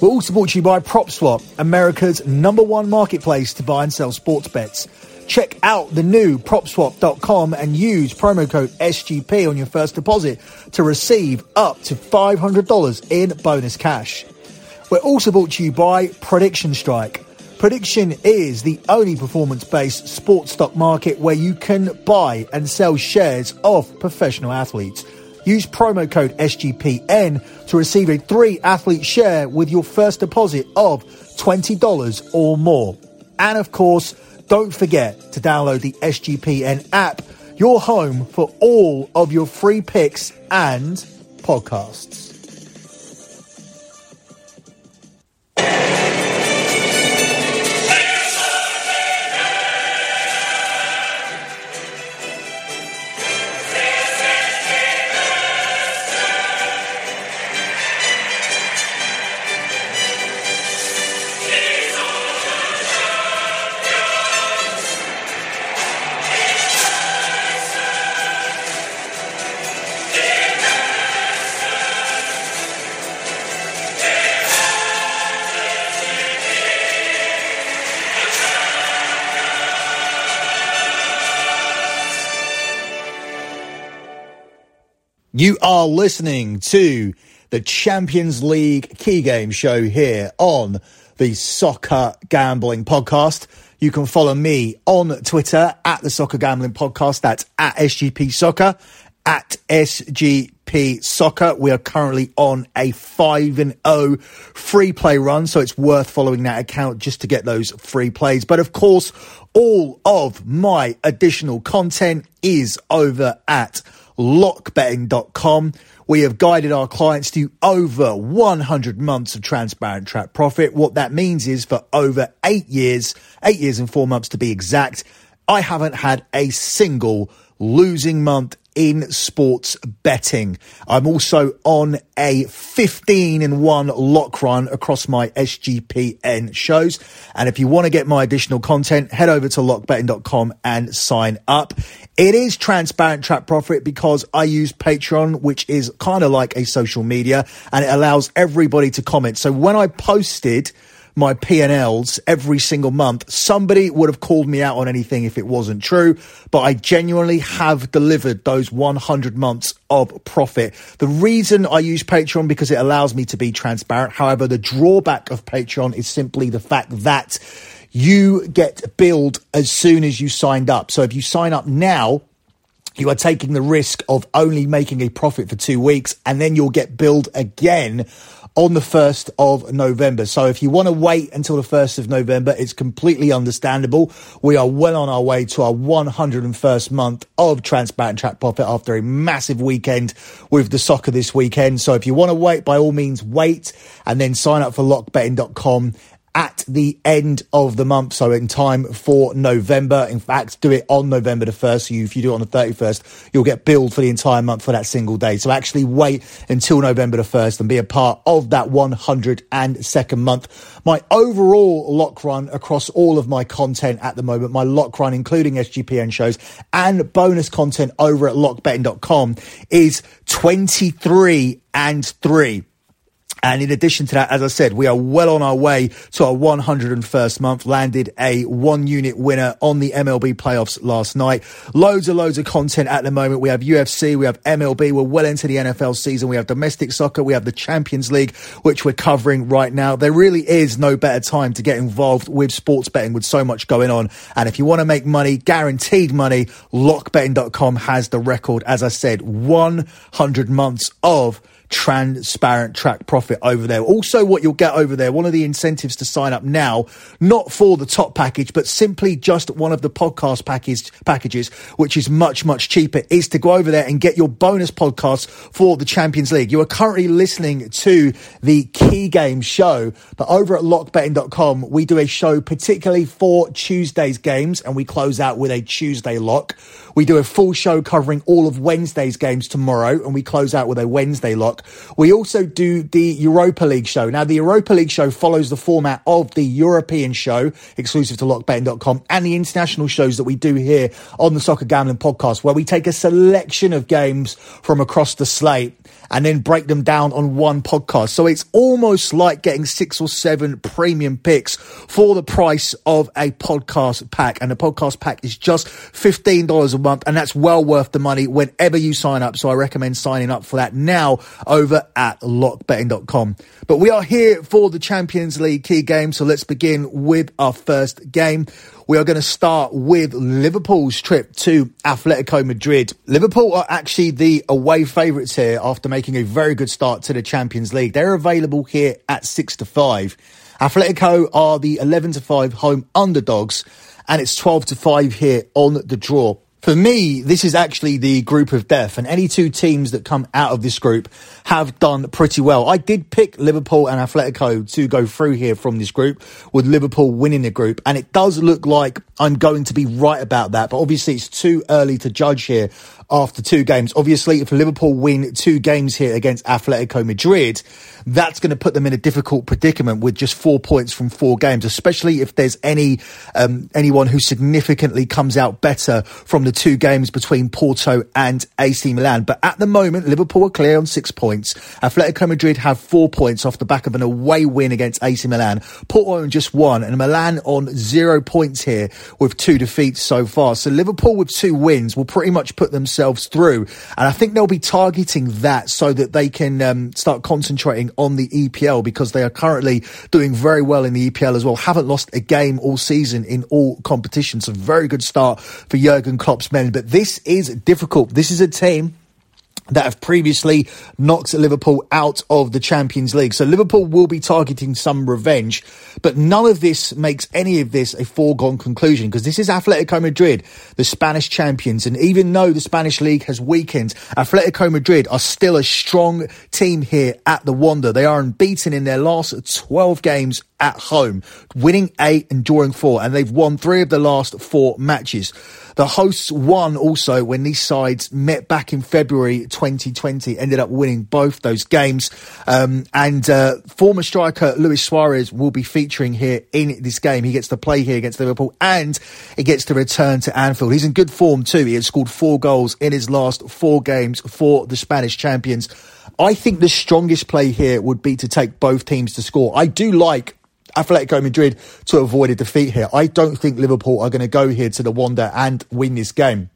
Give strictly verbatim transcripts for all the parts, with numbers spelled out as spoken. We're also brought to you by PropSwap, America's number one marketplace to buy and sell sports bets. Check out the new prop swap dot com and use promo code S G P on your first deposit to receive up to five hundred dollars in bonus cash. We're also brought to you by Prediction Strike. Prediction is the only performance-based sports stock market where you can buy and sell shares of professional athletes. Use promo code S G P N to receive a three-athlete share with your first deposit of twenty dollars or more. And of course, don't forget to download the S G P N app, your home for all of your free picks and podcasts. You are listening to the Champions League Key Game Show here on the Soccer Gambling Podcast. You can follow me on Twitter at the Soccer Gambling Podcast. That's at S G P Soccer, at S G P Soccer. We are currently on a five and oh free play run, so it's worth following that account just to get those free plays. But of course, all of my additional content is over at Lockbetting dot com. We have guided our clients to over one hundred months of transparent track profit. What that means is for over eight years, eight years and four months to be exact, I haven't had a single losing month in sports betting. I'm also on a fifteen and one lock run across my S G P N shows. And if you want to get my additional content, head over to lock betting dot com and sign up. It is transparent track profit because I use Patreon, which is kind of like a social media, and it allows everybody to comment. So when I posted my P and Ls every single month, somebody would have called me out on anything if it wasn't true, but I genuinely have delivered those one hundred months of profit. The reason I use Patreon because it allows me to be transparent. However, the drawback of Patreon is simply the fact that you get billed as soon as you signed up. So if you sign up now, you are taking the risk of only making a profit for two weeks and then you'll get billed again on the first of November. So if you want to wait until the first of November, it's completely understandable. We are well on our way to our one hundred first month of transparent track profit after a massive weekend with the soccer this weekend. So if you want to wait, by all means, wait and then sign up for lock betting dot com at the end of the month, so in time for November. In fact, do it on November the first. So if you do it on the thirty-first, you'll get billed for the entire month for that single day. So actually wait until November the first and be a part of that one hundred second month. My overall lock run across all of my content at the moment, my lock run, including S G P N shows and bonus content over at lock betting dot com, is twenty-three and three. And in addition to that, as I said, we are well on our way to our one hundred first month. Landed a one-unit winner on the M L B playoffs last night. Loads and loads of content at the moment. We have U F C, we have M L B, we're well into the N F L season. We have domestic soccer, we have the Champions League, which we're covering right now. There really is no better time to get involved with sports betting with so much going on. And if you want to make money, guaranteed money, lock betting dot com has the record, as I said, one hundred months of transparent track profit over there. Also, what you'll get over there, one of the incentives to sign up now, not for the top package, but simply just one of the podcast package, packages, which is much, much cheaper, is to go over there and get your bonus podcasts for the Champions League. You are currently listening to the Key Game show, but over at lock betting dot com, we do a show particularly for Tuesday's games, and we close out with a Tuesday lock. We do a full show covering all of Wednesday's games tomorrow, and we close out with a Wednesday lock. We also do the Europa League show. Now, the Europa League show follows the format of the European show, exclusive to lock betting dot com, and the international shows that we do here on the Soccer Gambling Podcast, where we take a selection of games from across the slate and then break them down on one podcast. So it's almost like getting six or seven premium picks for the price of a podcast pack. And the podcast pack is just fifteen dollars a month, and that's well worth the money whenever you sign up. So I recommend signing up for that now over at lock betting dot com. But we are here for the Champions League key game. So let's begin with our first game. We are going to start with Liverpool's trip to Atletico Madrid. Liverpool are actually the away favourites here after making a very good start to the Champions League. They're available here at six to five. Atletico are the eleven to five home underdogs, and it's twelve to five here on the draw. For me, this is actually the group of death, and any two teams that come out of this group have done pretty well. I did pick Liverpool and Atletico to go through here from this group, with Liverpool winning the group, and it does look like I'm going to be right about that, but obviously it's too early to judge here after two games. Obviously, if Liverpool win two games here against Atletico Madrid, that's going to put them in a difficult predicament with just four points from four games, especially if there's any um, anyone who significantly comes out better from the the two games between Porto and A C Milan. But at the moment, Liverpool are clear on six points. Atletico Madrid have four points off the back of an away win against A C Milan. Porto on just one, and Milan on zero points here with two defeats so far. So Liverpool with two wins will pretty much put themselves through. And I think they'll be targeting that so that they can um, start concentrating on the E P L, because they are currently doing very well in the E P L as well. Haven't lost a game all season in all competitions. So very good start for Jurgen Klopp. Men, but this is difficult. This is a team that have previously knocked Liverpool out of the Champions League. So Liverpool will be targeting some revenge, but none of this makes any of this a foregone conclusion, because this is Atletico Madrid, the Spanish champions. And even though the Spanish league has weakened, Atletico Madrid are still a strong team here at the Wanda. They are unbeaten in their last twelve games at home, winning eight and drawing four, and they've won three of the last four matches. The hosts won also when these sides met back in February twenty twenty, ended up winning both those games. Um, and uh, former striker Luis Suarez will be featuring here in this game. He gets to play here against Liverpool, and he gets to return to Anfield. He's in good form too. He has scored four goals in his last four games for the Spanish champions. I think the strongest play here would be to take both teams to score. I do like Atletico Madrid to avoid a defeat here. I don't think Liverpool are going to go here to the Wanda and win this game.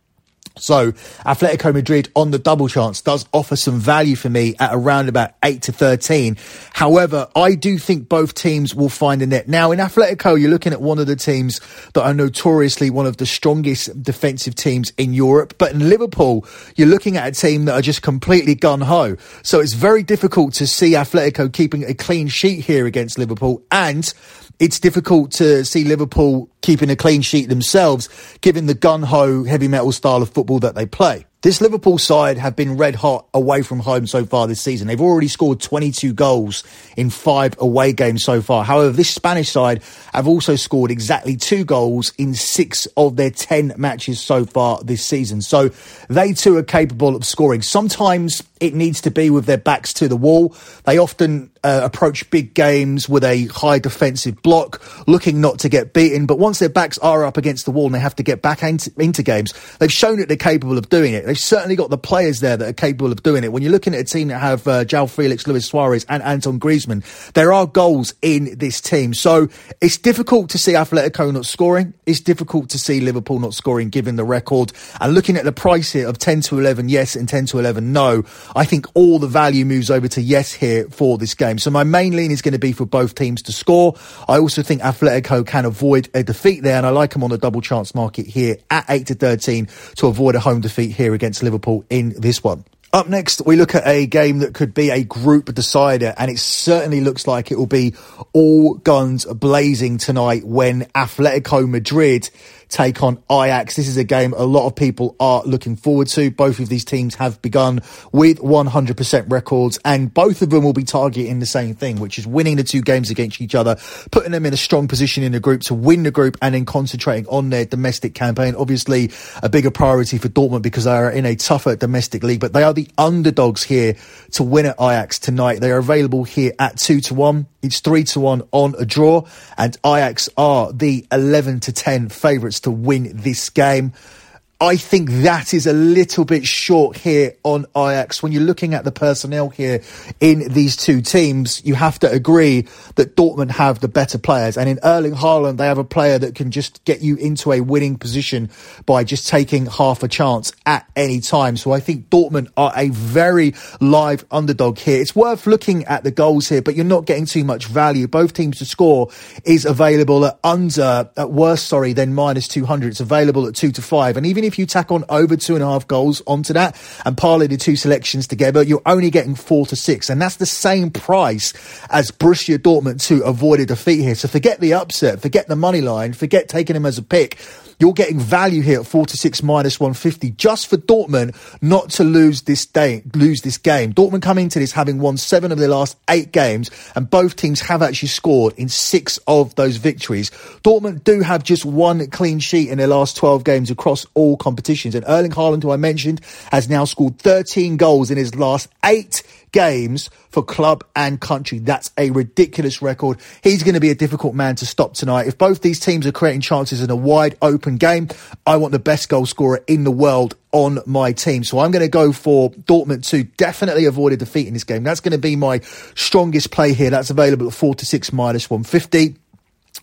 So Atletico Madrid on the double chance does offer some value for me at around about eight to thirteen. However, I do think both teams will find a net. Now in Atletico, you're looking at one of the teams that are notoriously one of the strongest defensive teams in Europe. But in Liverpool, you're looking at a team that are just completely gung-ho. So it's very difficult to see Atletico keeping a clean sheet here against Liverpool, and it's difficult to see Liverpool keeping a clean sheet themselves, given the gung-ho, heavy metal style of football that they play. This Liverpool side have been red hot away from home so far this season. They've already scored twenty-two goals in five away games so far. However, this Spanish side have also scored exactly two goals in six of their ten matches so far this season. So they too are capable of scoring. Sometimes it needs to be with their backs to the wall. They often uh, approach big games with a high defensive block, looking not to get beaten. But once their backs are up against the wall and they have to get back into, into games, they've shown that they're capable of doing it. They've certainly got the players there that are capable of doing it. When you're looking at a team that have uh, João Felix, Luis Suarez and Anton Griezmann, there are goals in this team. So it's difficult to see Atletico not scoring. It's difficult to see Liverpool not scoring, given the record. And looking at the price here of ten to eleven, yes, and ten to eleven, no, I think all the value moves over to yes here for this game. So my main lean is going to be for both teams to score. I also think Atletico can avoid a defeat there, and I like them on the double chance market here at eight to thirteen to avoid a home defeat here against Liverpool in this one. Up next, we look at a game that could be a group decider, and it certainly looks like it will be all guns blazing tonight when Atletico Madrid take on Ajax. This is a game a lot of people are looking forward to. Both of these teams have begun with one hundred percent records, and both of them will be targeting the same thing, which is winning the two games against each other, putting them in a strong position in the group to win the group, and then concentrating on their domestic campaign. Obviously, a bigger priority for Dortmund because they are in a tougher domestic league, but they are the underdogs here to win at Ajax tonight. They are available here at two to one. It's three to one on a draw, and Ajax are the eleven to ten favourites to win this game. I think that is a little bit short here on Ajax. When you're looking at the personnel here in these two teams, you have to agree that Dortmund have the better players. And in Erling Haaland, they have a player that can just get you into a winning position by just taking half a chance at any time. So I think Dortmund are a very live underdog here. It's worth looking at the goals here, but you're not getting too much value. Both teams to score is available at under, at worst, sorry, then minus two hundred. It's available at two to five. And even if If you tack on over two and a half goals onto that and parlay the two selections together, you're only getting four to six. And that's the same price as Borussia Dortmund to avoid a defeat here. So forget the upset, forget the money line, forget taking him as a pick. You're getting value here at four to six minus one fifty just for Dortmund not to lose this day, lose this game. Dortmund come into this having won seven of their last eight games, and both teams have actually scored in six of those victories. Dortmund do have just one clean sheet in their last twelve games across all competitions. And Erling Haaland, who I mentioned, has now scored thirteen goals in his last eight games for club and country. That's a ridiculous record. He's going to be a difficult man to stop tonight. If both these teams are creating chances in a wide open game, I want the best goal scorer in the world on my team. So I'm going to go for Dortmund to definitely avoid a defeat in this game. That's going to be my strongest play here. That's available at four to six minus one fifty.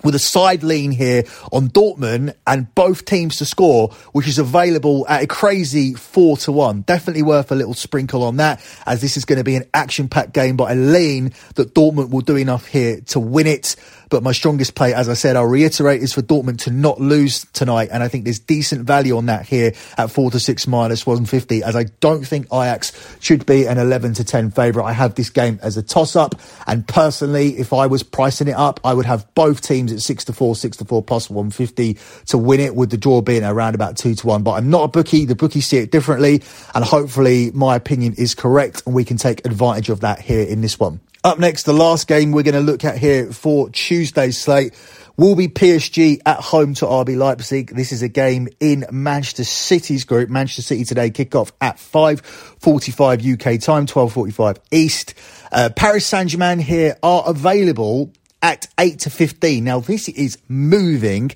With a side lean here on Dortmund and both teams to score, which is available at a crazy four to one. Definitely worth a little sprinkle on that, as this is going to be an action-packed game, but I lean that Dortmund will do enough here to win it. But my strongest play, as I said, I'll reiterate, is for Dortmund to not lose tonight. And I think there's decent value on that here at four to six minus one fifty, as I don't think Ajax should be an eleven to ten favourite. I have this game as a toss-up. And personally, if I was pricing it up, I would have both teams at six to four, six to four plus one fifty to win it, with the draw being around about two to one. But I'm not a bookie. The bookies see it differently. And hopefully my opinion is correct, and we can take advantage of that here in this one. Up next, the last game we're going to look at here for Tuesday's slate will be P S G at home to R B Leipzig. This is a game in Manchester City's group. Manchester City today kickoff at five forty-five U K time, twelve forty-five East. Uh, Paris Saint-Germain here are available at eight to fifteen. Now, this is moving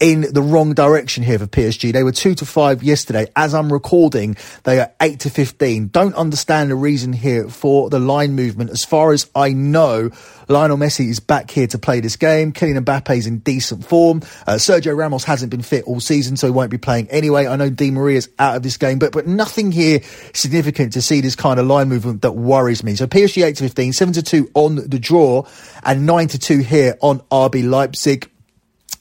in the wrong direction here for P S G. They were two to five yesterday. As I'm recording, they are eight to fifteen. Don't understand the reason here for the line movement. As far as I know, Lionel Messi is back here to play this game. Kylian Mbappe is in decent form. Uh, Sergio Ramos hasn't been fit all season, so he won't be playing anyway. I know Di Maria's out of this game, but but nothing here significant to see this kind of line movement that worries me. So P S G eight to fifteen, seven to two on the draw, and nine to two here on R B Leipzig.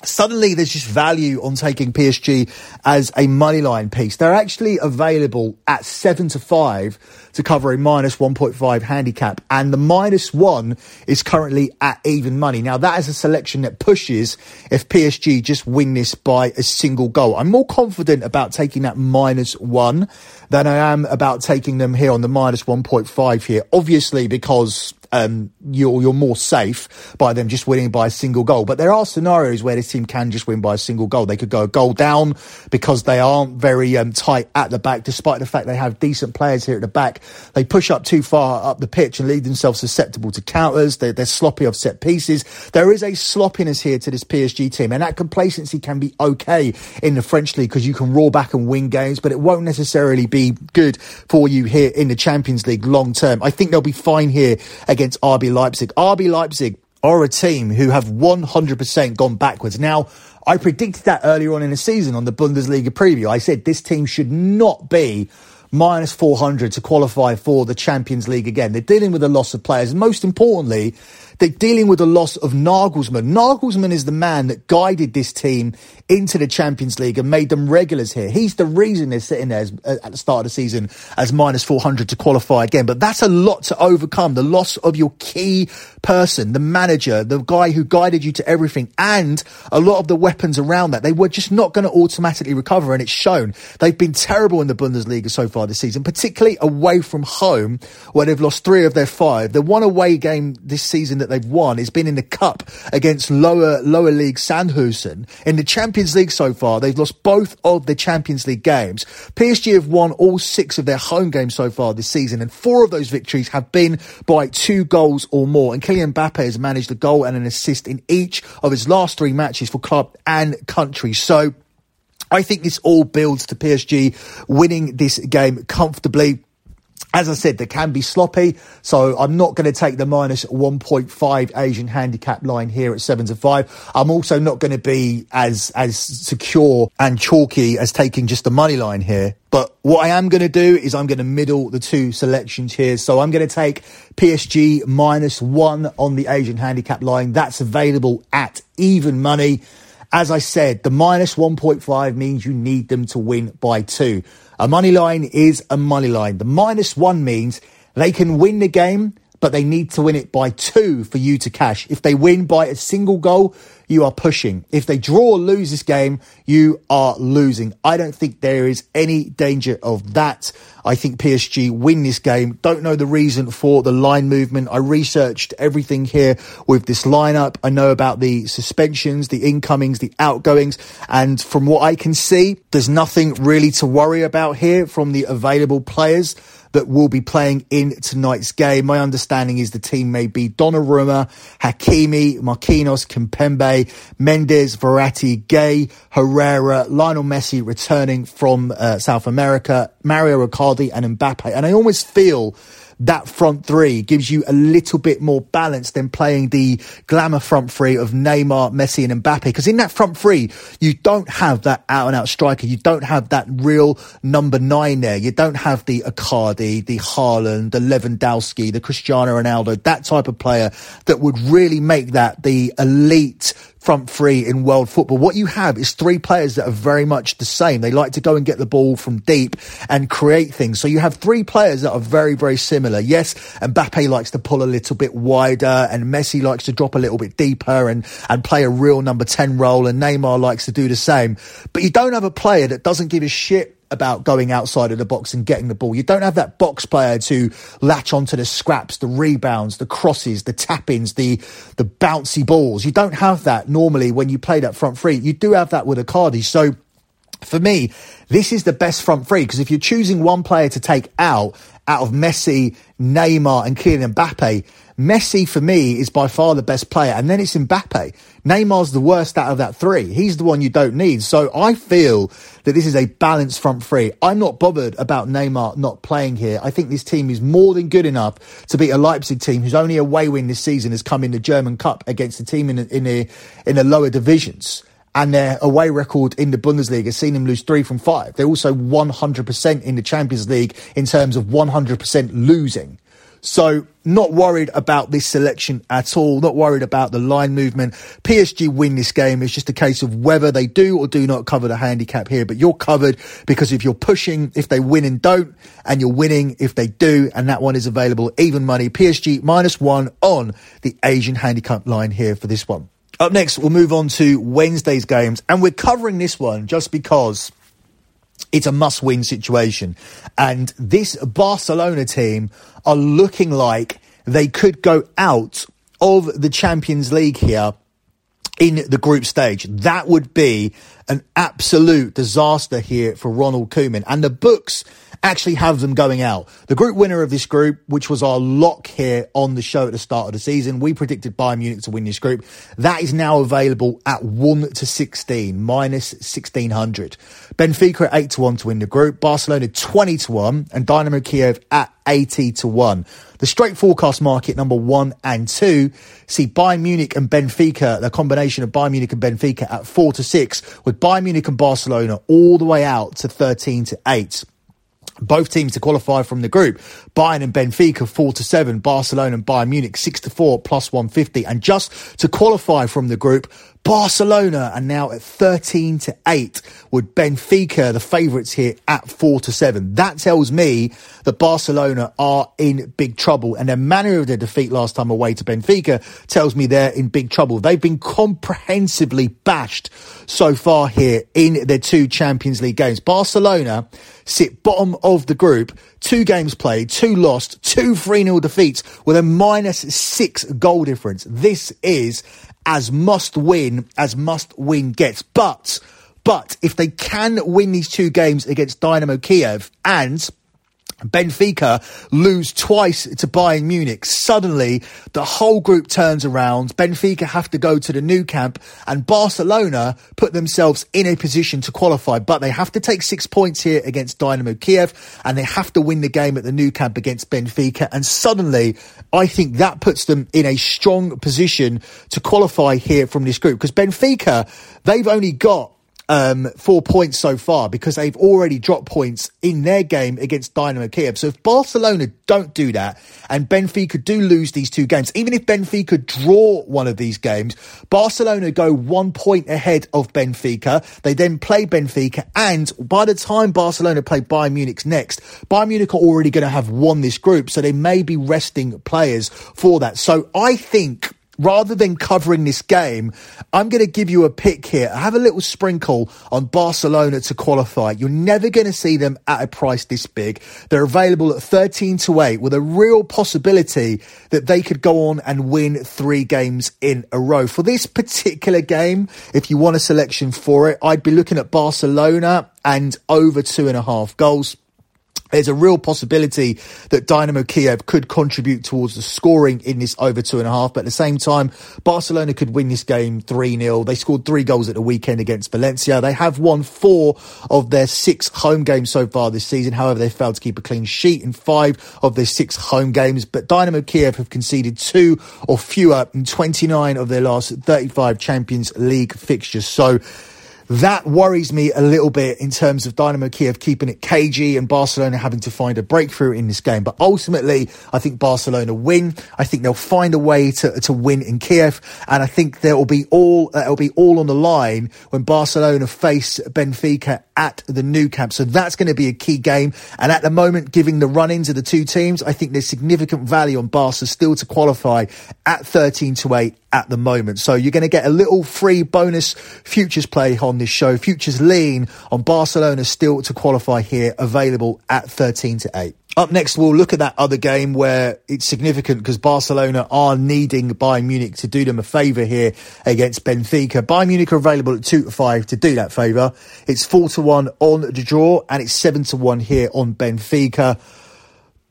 Suddenly, there's just value on taking P S G as a moneyline piece. They're actually available at seven to five to cover a minus one point five handicap. And the minus one is currently at even money. Now, that is a selection that pushes if P S G just win this by a single goal. I'm more confident about taking that minus one than I am about taking them here on the minus one point five here. Obviously, because Um, you're, you're more safe by them just winning by a single goal. But there are scenarios where this team can just win by a single goal. They could go a goal down because they aren't very um, tight at the back, despite the fact they have decent players here at the back. They push up too far up the pitch and leave themselves susceptible to counters. They're, they're sloppy off set pieces. There is a sloppiness here to this P S G team, and that complacency can be okay in the French league because you can roar back and win games, but it won't necessarily be good for you here in the Champions League long term. I think they'll be fine here again against R B Leipzig. R B Leipzig are a team who have one hundred percent gone backwards. Now, I predicted that earlier on in the season on the Bundesliga preview. I said this team should not be minus four hundred to qualify for the Champions League again. They're dealing with a loss of players. And most importantly, they're dealing with the loss of Nagelsmann. Nagelsmann is the man that guided this team into the Champions League and made them regulars here. He's the reason they're sitting there as, at the start of the season as minus four hundred to qualify again. But that's a lot to overcome. The loss of your key person, the manager, the guy who guided you to everything, and a lot of the weapons around that. They were just not going to automatically recover, and it's shown. They've been terrible in the Bundesliga so far this season, particularly away from home, where they've lost three of their five. The one away game this season that they've won has been in the cup against lower lower league Sandhausen. In the Champions League so far, they've lost both of the Champions League games. P S G have won all six of their home games so far this season, and four of those victories have been by two goals or more. And Kylian Mbappe has managed a goal and an assist in each of his last three matches for club and country. So I think this all builds to P S G winning this game comfortably. As I said, they can be sloppy, so I'm not going to take the minus one point five Asian handicap line here at seven to five. I'm also not going to be as as secure and chalky as taking just the money line here. But what I am going to do is I'm going to middle the two selections here. So I'm going to take P S G minus one on the Asian handicap line. That's available at even money. As I said, the minus one point five means you need them to win by two. A money line is a money line. The minus one means they can win the game, but they need to win it by two for you to cash. If they win by a single goal, you are pushing. If they draw or lose this game, you are losing. I don't think there is any danger of that. I think P S G win this game. Don't know the reason for the line movement. I researched everything here with this lineup. I know about the suspensions, the incomings, the outgoings. And from what I can see, there's nothing really to worry about here from the available players that will be playing in tonight's game. My understanding is the team may be Donnarumma, Hakimi, Marquinhos, Kimpembe, Mendes, Verratti, Gay, Herrera, Lionel Messi returning from uh, South America, Mario Icardi and Mbappe. And I almost feel that front three gives you a little bit more balance than playing the glamour front three of Neymar, Messi and Mbappe. Because in that front three, you don't have that out-and-out striker. You don't have that real number nine there. You don't have the Icardi, the Haaland, the Lewandowski, the Cristiano Ronaldo, that type of player that would really make that the elite front three in world football. What you have is three players that are very much the same. They like to go and get the ball from deep and create things. So you have three players that are very, very similar. Yes, Mbappe likes to pull a little bit wider and Messi likes to drop a little bit deeper and, and play a real number ten role, and Neymar likes to do the same. But you don't have a player that doesn't give a shit about going outside of the box and getting the ball. You don't have that box player to latch onto the scraps, the rebounds, the crosses, the tap-ins, the, the bouncy balls. You don't have that normally when you play that front three. You do have that with Icardi. So for me, this is the best front three, because if you're choosing one player to take out, out of Messi, Neymar and Kylian Mbappe, Messi, for me, is by far the best player. And then it's Mbappe. Neymar's the worst out of that three. He's the one you don't need. So I feel that this is a balanced front three. I'm not bothered about Neymar not playing here. I think this team is more than good enough to beat a Leipzig team whose only away win this season has come in the German Cup against a team in the, in the, in the lower divisions. And their away record in the Bundesliga has seen them lose three from five. They're also one hundred percent in the Champions League in terms of one hundred percent losing. So not worried about this selection at all. Not worried about the line movement. P S G win this game. It's just a case of whether they do or do not cover the handicap here. But you're covered, because if you're pushing, if they win and don't, and you're winning if they do, and that one is available even money. P S G minus one on the Asian handicap line here for this one. Up next, we'll move on to Wednesday's games. And we're covering this one just because it's a must-win situation. And this Barcelona team are looking like they could go out of the Champions League here in the group stage. That would be an absolute disaster here for Ronald Koeman. And the books actually have them going out. The group winner of this group, which was our lock here on the show at the start of the season, we predicted Bayern Munich to win this group. That is now available at one to sixteen, minus sixteen hundred. Benfica at eight to one to win the group. Barcelona twenty to one and Dynamo Kiev at eighty to one. The straight forecast market number one and two see Bayern Munich and Benfica, the combination of Bayern Munich and Benfica at four to six, with Bayern Munich and Barcelona all the way out to thirteen to eight. Both teams to qualify from the group. Bayern and Benfica four to seven, Barcelona and Bayern Munich six to four, plus one fifty. And just to qualify from the group, Barcelona are now at thirteen to eight, with Benfica the favourites here at four to seven. That tells me that Barcelona are in big trouble, and their manner of their defeat last time away to Benfica tells me they're in big trouble. They've been comprehensively bashed so far here in their two Champions League games. Barcelona sit bottom of the group, two games played, two lost, two three nil defeats with a minus six goal difference. This is as must win as must win gets. But, but if they can win these two games against Dynamo Kiev and Benfica lose twice to Bayern Munich, suddenly the whole group turns around. Benfica have to go to the new camp, and Barcelona put themselves in a position to qualify, but they have to take six points here against Dynamo Kiev, and they have to win the game at the new camp against Benfica, and suddenly I think that puts them in a strong position to qualify here from this group, because Benfica, they've only got Um, four points so far because they've already dropped points in their game against Dynamo Kiev. So if Barcelona don't do that and Benfica do lose these two games, even if Benfica draw one of these games, Barcelona go one point ahead of Benfica. They then play Benfica, and by the time Barcelona play Bayern Munich next, Bayern Munich are already going to have won this group, so they may be resting players for that. So I think, rather than covering this game, I'm going to give you a pick here. Have a little sprinkle on Barcelona to qualify. You're never going to see them at a price this big. They're available at thirteen to eight with a real possibility that they could go on and win three games in a row. For this particular game, if you want a selection for it, I'd be looking at Barcelona and over two and a half goals. There's a real possibility that Dynamo Kiev could contribute towards the scoring in this over two and a half. But at the same time, Barcelona could win this game three nil. They scored three goals at the weekend against Valencia. They have won four of their six home games so far this season. However, they failed to keep a clean sheet in five of their six home games. But Dynamo Kiev have conceded two or fewer in twenty-nine of their last thirty-five Champions League fixtures. So that worries me a little bit in terms of Dynamo Kiev keeping it cagey and Barcelona having to find a breakthrough in this game. But ultimately, I think Barcelona win. I think they'll find a way to, to win in Kiev. And I think there will be all, it'll be all on the line when Barcelona face Benfica at the new camp. So that's going to be a key game. And at the moment, giving the run-ins of the two teams, I think there's significant value on Barca still to qualify at thirteen to eight. At the moment. So you're going to get a little free bonus futures play on this show. Futures lean on Barcelona still to qualify here, available at thirteen to eight. Up next, we'll look at that other game where it's significant because Barcelona are needing Bayern Munich to do them a favour here against Benfica. Bayern Munich are available at two to five to do that favour. It's four to one on the draw and it's seven to one here on Benfica.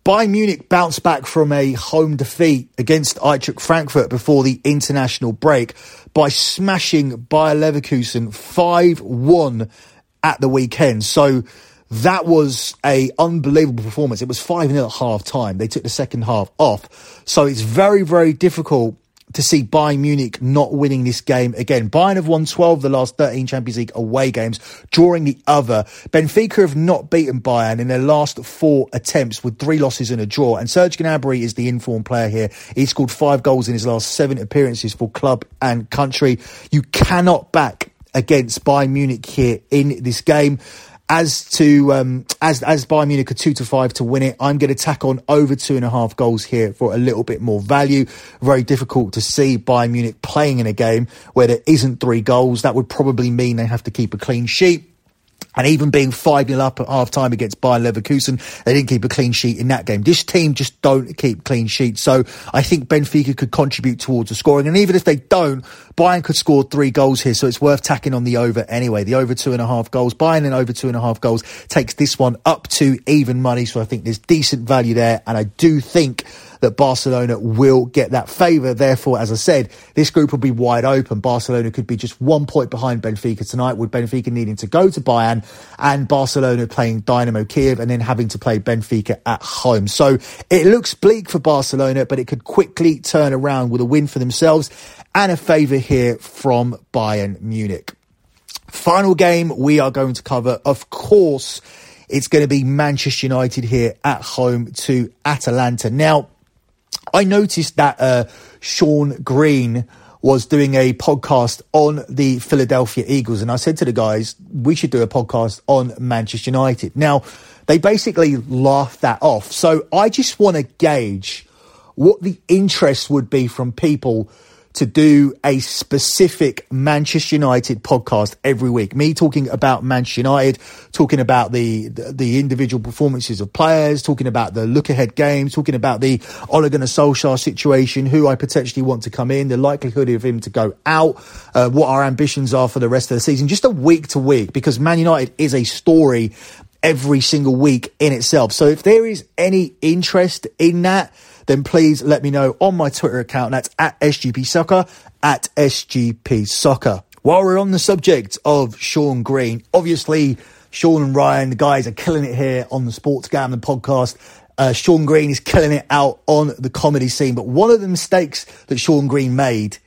Bayern Munich bounced back from a home defeat against Eintracht Frankfurt before the international break by smashing Bayer Leverkusen five one at the weekend. So that was a unbelievable performance. It was five nil at half time. They took the second half off. So it's very, very difficult to see Bayern Munich not winning this game again. Bayern have won twelve of the last thirteen Champions League away games, drawing the other. Benfica have not beaten Bayern in their last four attempts with three losses and a draw. And Serge Gnabry is the informed player here. He scored five goals in his last seven appearances for club and country. You cannot back against Bayern Munich here in this game. As to um, as as Bayern Munich are two to five to win it, I'm going to tack on over two and a half goals here for a little bit more value. Very difficult to see Bayern Munich playing in a game where there isn't three goals. That would probably mean they have to keep a clean sheet. And even being five nil up at half-time against Bayer Leverkusen, they didn't keep a clean sheet in that game. This team just don't keep clean sheets. So I think Benfica could contribute towards the scoring. And even if they don't, Bayern could score three goals here. So it's worth tacking on the over anyway. The over two and a half goals. Bayern and over two and a half goals takes this one up to even money. So I think there's decent value there. And I do think that Barcelona will get that favour. Therefore, as I said, this group will be wide open. Barcelona could be just one point behind Benfica tonight, with Benfica needing to go to Bayern and Barcelona playing Dynamo Kiev and then having to play Benfica at home. So it looks bleak for Barcelona, but it could quickly turn around with a win for themselves and a favour here from Bayern Munich. Final game we are going to cover, of course, It's going to be Manchester United here at home to Atalanta. Now, I noticed that uh, Sean Green was doing a podcast on the Philadelphia Eagles. And I said to the guys, we should do a podcast on Manchester United. Now, they basically laughed that off. So I just want to gauge what the interest would be from people to do a specific Manchester United podcast every week. Me talking about Manchester United, talking about the, the, the individual performances of players, talking about the look-ahead games, talking about the Ole Gunnar Solskjaer situation, who I potentially want to come in, the likelihood of him to go out, uh, what our ambitions are for the rest of the season, just a week-to-week, because Man United is a story every single week in itself. So if there is any interest in that, then please let me know on my Twitter account. That's at S G P Soccer, at S G P Soccer. While we're on the subject of Sean Green, obviously Sean and Ryan, the guys, are killing it here on the Sports Gambling Podcast. Uh, Sean Green is killing it out on the comedy scene. But one of the mistakes that Sean Green made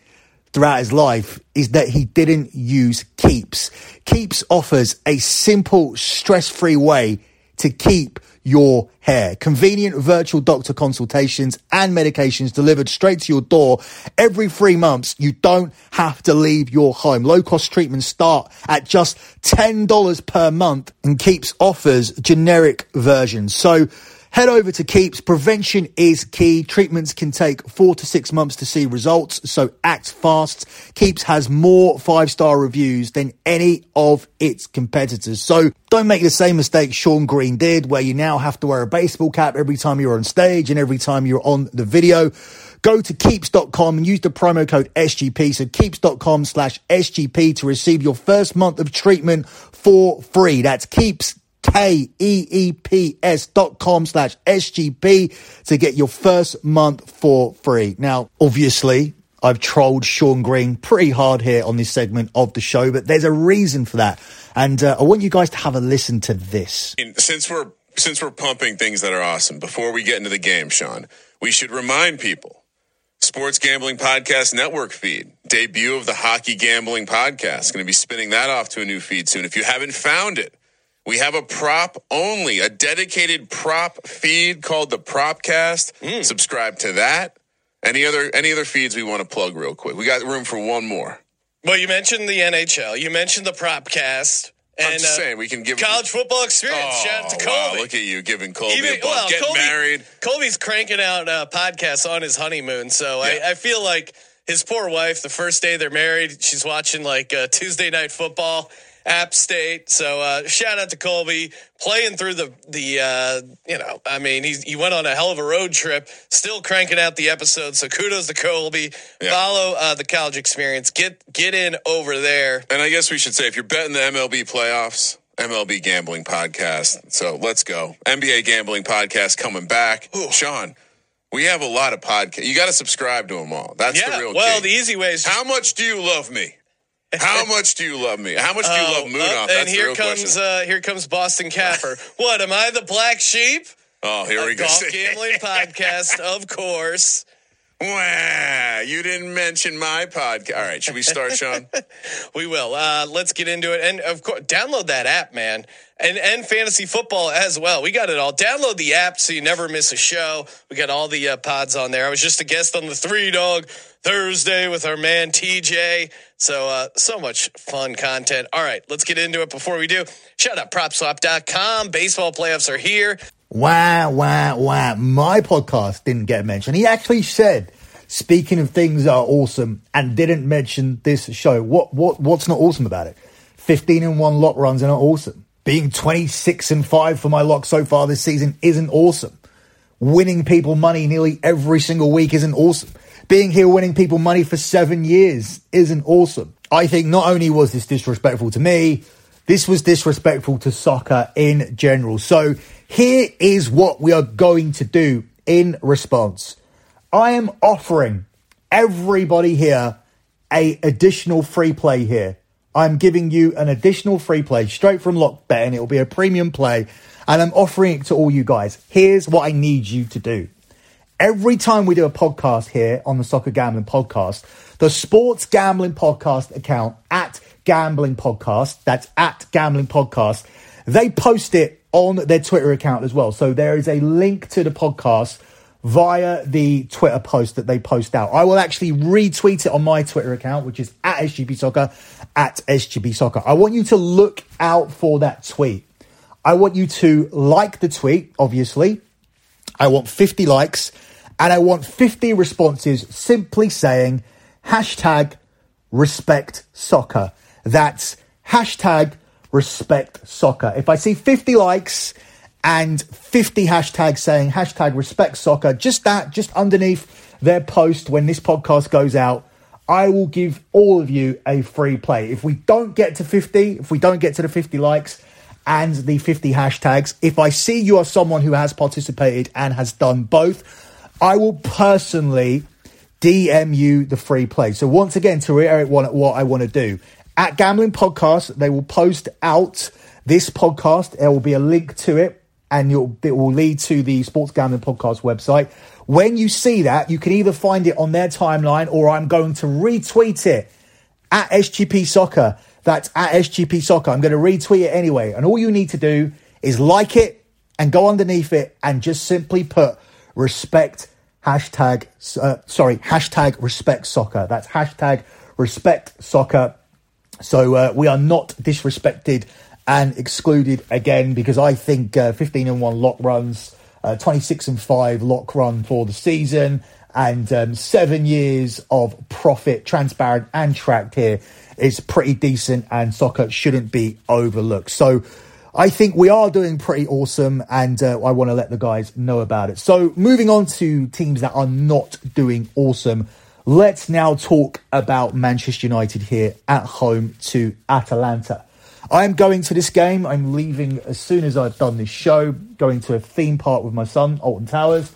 throughout his life is that he didn't use Keeps. Keeps offers a simple, stress-free way to keep your hair. Convenient virtual doctor consultations and medications delivered straight to your door every three months. You don't have to leave your home. Low-cost treatments start at just ten dollars per month, and Keeps offers generic versions. So head over to Keeps. Prevention is key. Treatments can take four to six months to see results, so act fast. Keeps has more five-star reviews than any of its competitors. So don't make the same mistake Sean Green did, where you now have to wear a baseball cap every time you're on stage and every time you're on the video. Go to Keeps dot com and use the promo code S G P, so Keeps dot com slash S G P to receive your first month of treatment for free. That's Keeps. K-E-E-P-S dot com slash S G P to get your first month for free. Now, obviously, I've trolled Sean Green pretty hard here on this segment of the show, but there's a reason for that. And uh, I want you guys to have a listen to this. Since we're, since we're pumping things that are awesome, before we get into the game, Sean, we should remind people, Sports Gambling Podcast Network feed, debut of the Hockey Gambling Podcast. Going to be spinning that off to a new feed soon. If you haven't found it, we have a prop only, a dedicated prop feed called the Propcast. Mm. Subscribe to that. Any other any other feeds we want to plug real quick? We got room for one more. Well, you mentioned the N H L. You mentioned the Propcast. And, I'm just uh, saying we can give college football experience. Oh, shout out to Colby. Wow, look at you giving Colby Even, a ball. Well, Getting Colby, married. Colby's cranking out uh, podcasts on his honeymoon, so yeah. I, I feel like his poor wife. The first day they're married, she's watching like uh, Tuesday Night Football. App State. So uh, shout out to Colby playing through the the uh, you know I mean he he went on a hell of a road trip, still cranking out the episodes. So kudos to Colby. Yeah. Follow uh, the college experience. Get get in over there. And I guess we should say if you're betting the M L B playoffs, M L B Gambling Podcast. So let's go. N B A Gambling Podcast coming back. Ooh. Sean, we have a lot of podcasts. You got to subscribe to them all. That's yeah, the real. Well, key. The easy way is just- how much do you love me? How much do you love me? How much do you love Moonoff? Uh, and That's here the real comes uh, here comes Boston Capper. What am I, the black sheep? Oh, here a we go. Golf Gambling Podcast, of course. Wow, you didn't mention my podcast. All right, should we start, Sean? We will. Uh, let's get into it, and of course, download that app, man, and and fantasy football as well. We got it all. Download the app so you never miss a show. We got all the uh, pods on there. I was just a guest on the Three Dog Thursday with our man T J. So, uh, so much fun content. All right, let's get into it. Before we do, shout out prop swap dot com. Baseball playoffs are here. Wow, wow, wow. My podcast didn't get mentioned. He actually said, speaking of things that are awesome, and didn't mention this show. What what what's not awesome about it? fifteen and one lock runs are not awesome. Being twenty-six and five for my lock so far this season isn't awesome. Winning people money nearly every single week isn't awesome. Being here winning people money for seven years isn't awesome. I think not only was this disrespectful to me, this was disrespectful to soccer in general. So here is what we are going to do in response. I am offering everybody here a additional free play here. I'm giving you an additional free play straight from Lockbet, and it'll be a premium play. And I'm offering it to all you guys. Here's what I need you to do. Every time we do a podcast here on the Soccer Gambling Podcast, the Sports Gambling Podcast account at Gambling Podcast, that's at Gambling Podcast, they post it on their Twitter account as well. So there is a link to the podcast via the Twitter post that they post out. I will actually retweet it on my Twitter account, which is at S G P Soccer, at S G P Soccer. I want you to look out for that tweet. I want you to like the tweet, obviously. I want fifty likes and I want fifty responses simply saying hashtag respect soccer. That's hashtag respect soccer. If I see fifty likes and fifty hashtags saying hashtag respect soccer, just that, just underneath their post when this podcast goes out, I will give all of you a free play. If we don't get to fifty, if we don't get to the fifty likes and the fifty hashtags, if I see you are someone who has participated and has done both, I will personally D M you the free play. So once again, to reiterate what, what I want to do, at Gambling Podcast, they will post out this podcast. There will be a link to it, and you'll, it will lead to the Sports Gambling Podcast website. When you see that, you can either find it on their timeline, or I'm going to retweet it at S G P Soccer. That's at S G P Soccer. I'm going to retweet it anyway. And all you need to do is like it and go underneath it and just simply put respect hashtag, uh, sorry, hashtag respect soccer. That's hashtag respect soccer. So uh, we are not disrespected and excluded again, because I think uh, fifteen and one lock runs, uh, twenty-six and five lock run for the season, and um, seven years of profit, transparent and tracked here, is pretty decent, and soccer shouldn't be overlooked. So I think we are doing pretty awesome, and uh, I want to let the guys know about it. So moving on to teams that are not doing awesome, let's now talk about Manchester United here at home to Atalanta. I'm going to this game. I'm leaving as soon as I've done this show, going to a theme park with my son, Alton Towers,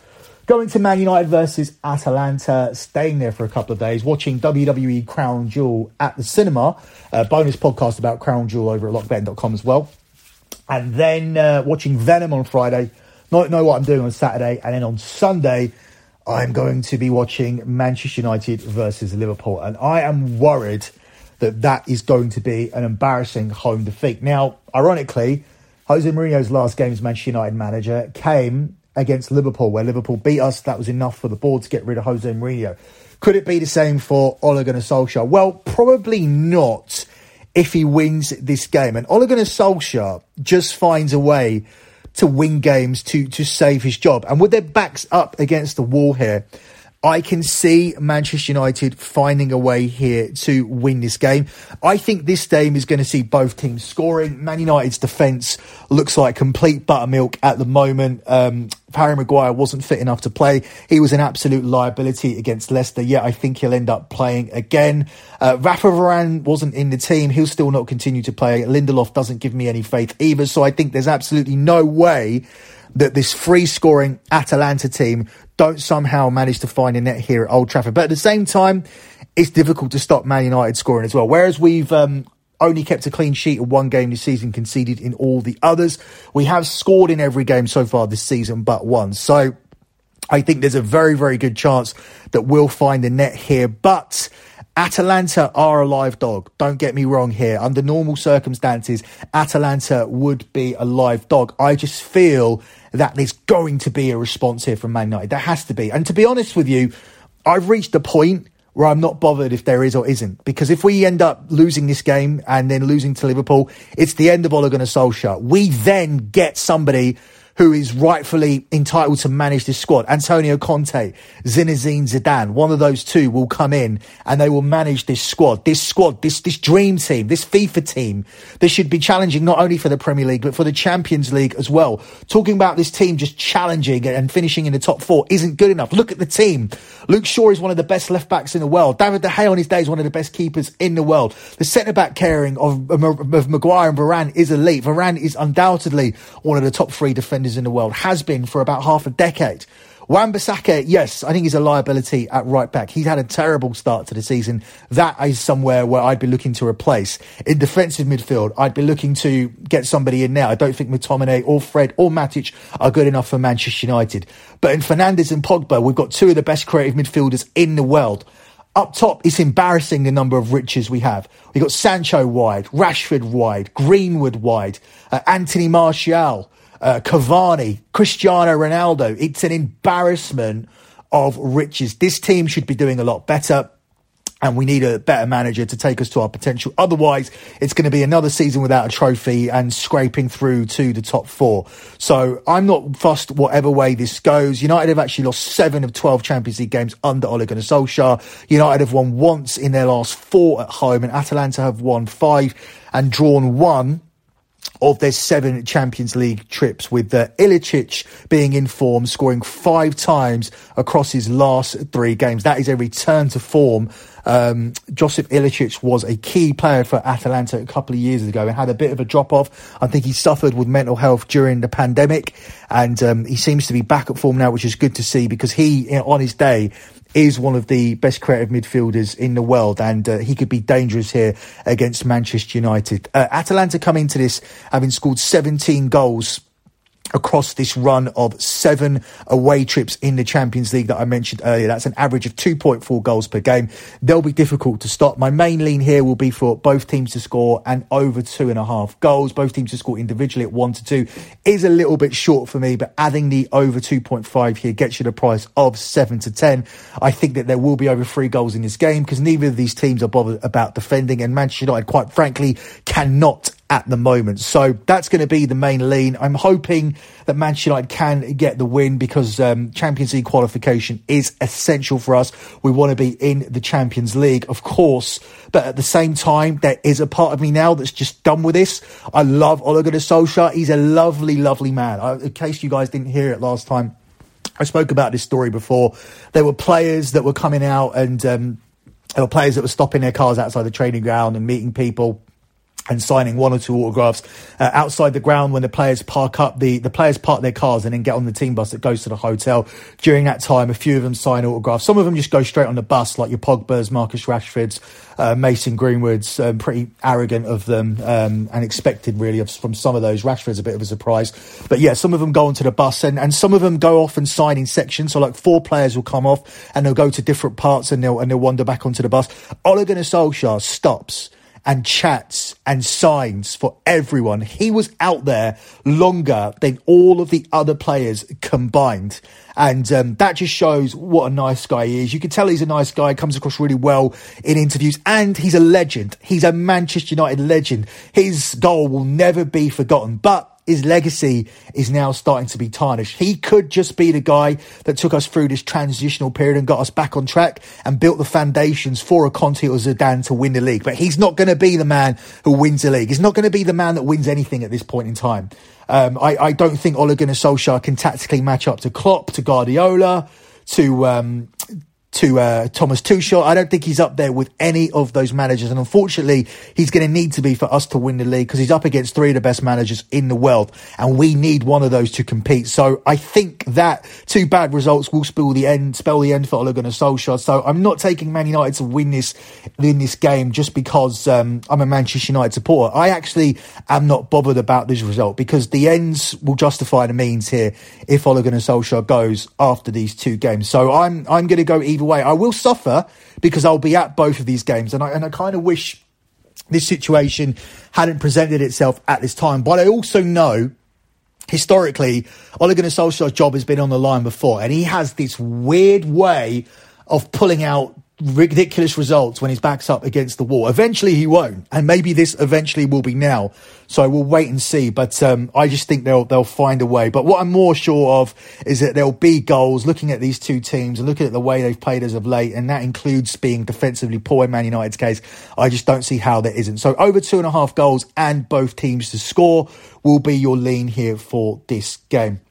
going to Man United versus Atalanta, staying there for a couple of days, watching W W E Crown Jewel at the cinema, a bonus podcast about Crown Jewel over at Lockbetting dot com as well. And then uh, watching Venom on Friday, not know what I'm doing on Saturday. And then on Sunday, I'm going to be watching Manchester United versus Liverpool. And I am worried that that is going to be an embarrassing home defeat. Now, ironically, Jose Mourinho's last game as Manchester United manager came against Liverpool, where Liverpool beat us. That was enough for the board to get rid of Jose Mourinho. Could it be the same for Ole Gunnar Solskjaer? Well, probably not if he wins this game. And Ole Gunnar Solskjaer just finds a way to win games, to, to save his job. And with their backs up against the wall here, I can see Manchester United finding a way here to win this game. I think this game is going to see both teams scoring. Man United's defence looks like complete buttermilk at the moment. Um, Harry Maguire wasn't fit enough to play. He was an absolute liability against Leicester. Yeah, I think he'll end up playing again. Uh, Rafa Varane wasn't in the team. He'll still not continue to play. Lindelof doesn't give me any faith either. So I think there's absolutely no way that this free-scoring Atalanta team don't somehow manage to find a net here at Old Trafford. But at the same time, it's difficult to stop Man United scoring as well. Whereas we've um, only kept a clean sheet in one game this season, conceded in all the others, we have scored in every game so far this season but one. So I think there's a very, very good chance that we'll find a net here. But Atalanta are a live dog. Don't get me wrong here. Under normal circumstances, Atalanta would be a live dog. I just feel that there's going to be a response here from Man United. There has to be. And to be honest with you, I've reached a point where I'm not bothered if there is or isn't. Because if we end up losing this game and then losing to Liverpool, it's the end of Ole Gunnar Solskjaer. We then get somebody who is rightfully entitled to manage this squad. Antonio Conte, Zinedine Zidane, one of those two will come in and they will manage this squad. This squad, this this dream team, this FIFA team, they should be challenging not only for the Premier League, but for the Champions League as well. Talking about this team just challenging and finishing in the top four isn't good enough. Look at the team. Luke Shaw is one of the best left-backs in the world. David De Gea on his day is one of the best keepers in the world. The centre-back carrying of, of Maguire and Varane is elite. Varane is undoubtedly one of the top three defenders in the world, has been for about half a decade. Wan-Bissaka, yes, I think he's a liability at right back. He's had a terrible start to the season. That is somewhere where I'd be looking to replace. In defensive midfield, I'd be looking to get somebody in now. I don't think McTominay or Fred or Matic are good enough for Manchester United. But in Fernandes and Pogba, we've got two of the best creative midfielders in the world. Up top, it's embarrassing the number of riches we have. We've got Sancho wide, Rashford wide, Greenwood wide, uh, Anthony Martial, uh, Cavani, Cristiano Ronaldo. It's an embarrassment of riches. This team should be doing a lot better, and we need a better manager to take us to our potential. Otherwise, it's going to be another season without a trophy and scraping through to the top four. So I'm not fussed whatever way this goes. United have actually lost seven of twelve Champions League games under Ole Gunnar Solskjaer. United have won once in their last four at home, and Atalanta have won five and drawn one of their seven Champions League trips, with uh, Ilicic being in form, scoring five times across his last three games. That is a return to form. Um, Josip Ilicic was a key player for Atalanta a couple of years ago and had a bit of a drop-off. I think he suffered with mental health during the pandemic, and um, he seems to be back at form now, which is good to see, because he, you know, on his day, is one of the best creative midfielders in the world, and uh, he could be dangerous here against Manchester United. Uh, Atalanta come into this having scored seventeen goals across this run of seven away trips in the Champions League that I mentioned earlier. That's an average of two point four goals per game. They'll be difficult to stop. My main lean here will be for both teams to score and over two and a half goals. Both teams to score individually at one to two is a little bit short for me, but adding the over two point five here gets you the price of seven to ten. I think that there will be over three goals in this game because neither of these teams are bothered about defending, and Manchester United, quite frankly, cannot at the moment. So that's going to be the main lean. I'm hoping that Manchester United can get the win because um, Champions League qualification is essential for us. We want to be in the Champions League, of course, but at the same time, there is a part of me now that's just done with this. I love Ole Gunnar Solskjaer. He's a lovely, lovely man. I, in case you guys didn't hear it last time, I spoke about this story before. There were players that were coming out and um, there were players that were stopping their cars outside the training ground and meeting people and signing one or two autographs uh, outside the ground when the players park up. The, the players park their cars and then get on the team bus that goes to the hotel. During that time, a few of them sign autographs. Some of them just go straight on the bus, like your Pogba's, Marcus Rashford's, uh, Mason Greenwood's. Um, pretty arrogant of them um, and expected, really, of, from some of those. Rashford's a bit of a surprise. But, yeah, some of them go onto the bus and, and some of them go off and sign in sections. So, like, four players will come off and they'll go to different parts and they'll, and they'll wander back onto the bus. Ole Gunnar Solskjaer stops and chats and signs for everyone. He was out there longer than all of the other players combined. And um, that just shows what a nice guy he is. You can tell he's a nice guy, comes across really well in interviews, and he's a legend. He's a Manchester United legend. His goal will never be forgotten, but his legacy is now starting to be tarnished. He could just be the guy that took us through this transitional period and got us back on track and built the foundations for a Conte or Zidane to win the league. But he's not going to be the man who wins the league. He's not going to be the man that wins anything at this point in time. Um, I, I don't think Ole Gunnar Solskjaer can tactically match up to Klopp, to Guardiola, to Um, to uh, Thomas Tuchel. I don't think he's up there with any of those managers. And unfortunately, he's going to need to be for us to win the league because he's up against three of the best managers in the world. And we need one of those to compete. So I think that two bad results will spell the end, spell the end for Ole Gunnar Solskjaer. So I'm not taking Man United to win this, win this game just because um, I'm a Manchester United supporter. I actually am not bothered about this result because the ends will justify the means here if Ole Gunnar Solskjaer goes after these two games. So I'm, I'm going to go either way. I will suffer because I'll be at both of these games, and I and I kind of wish this situation hadn't presented itself at this time. But I also know historically Ole Gunnar Solskjaer's job has been on the line before, and he has this weird way of pulling out ridiculous results when his back's up against the wall. Eventually he won't, and maybe this eventually will be now. So we'll wait and see, but um, I just think they'll they'll find a way. But what I'm more sure of is that there'll be goals. Looking at these two teams and looking at the way they've played as of late, and that includes being defensively poor in Man United's case, I just don't see how there isn't. So over two and a half goals and both teams to score will be your lean here for this game.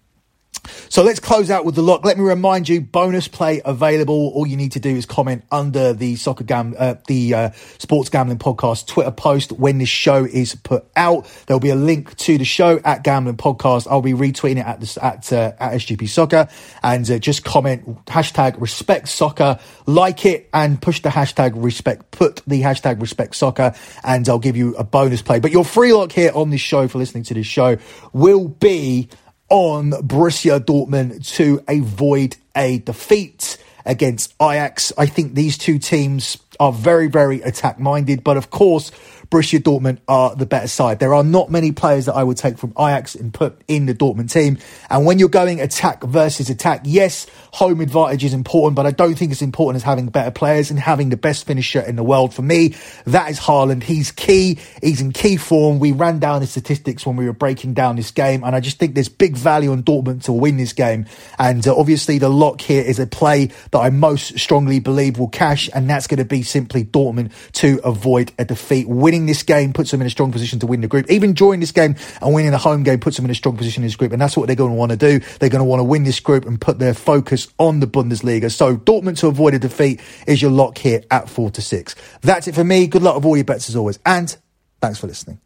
So let's close out with the lock. Let me remind you, bonus play available. All you need to do is comment under the soccer gam, uh, the uh, Sports Gambling Podcast Twitter post when this show is put out. There'll be a link to the show at Gambling Podcast. I'll be retweeting it at the, at, uh, at S G P Soccer, and uh, just comment hashtag Respect Soccer, like it, and push the hashtag Respect. Put the hashtag Respect Soccer, and I'll give you a bonus play. But your free lock here on this show for listening to this show will be on Borussia Dortmund to avoid a defeat against Ajax. I think these two teams are very, very attack-minded. But of course, Borussia Dortmund are the better side. There are not many players that I would take from Ajax and put in the Dortmund team. And when you're going attack versus attack, yes, home advantage is important, but I don't think it's important as having better players and having the best finisher in the world. For me, that is Haaland. He's key. He's in key form. We ran down the statistics when we were breaking down this game, and I just think there's big value on Dortmund to win this game. And uh, obviously the lock here is a play that I most strongly believe will cash, and that's going to be simply Dortmund to avoid a defeat. Winning this game puts them in a strong position to win the group. Even during this game and winning a home game puts them in a strong position in this group, and that's what they're going to want to do. They're going to want to win this group and put their focus on the Bundesliga. So Dortmund to avoid a defeat is your lock here at four to six. That's it for me. Good luck with all your bets as always, and thanks for listening.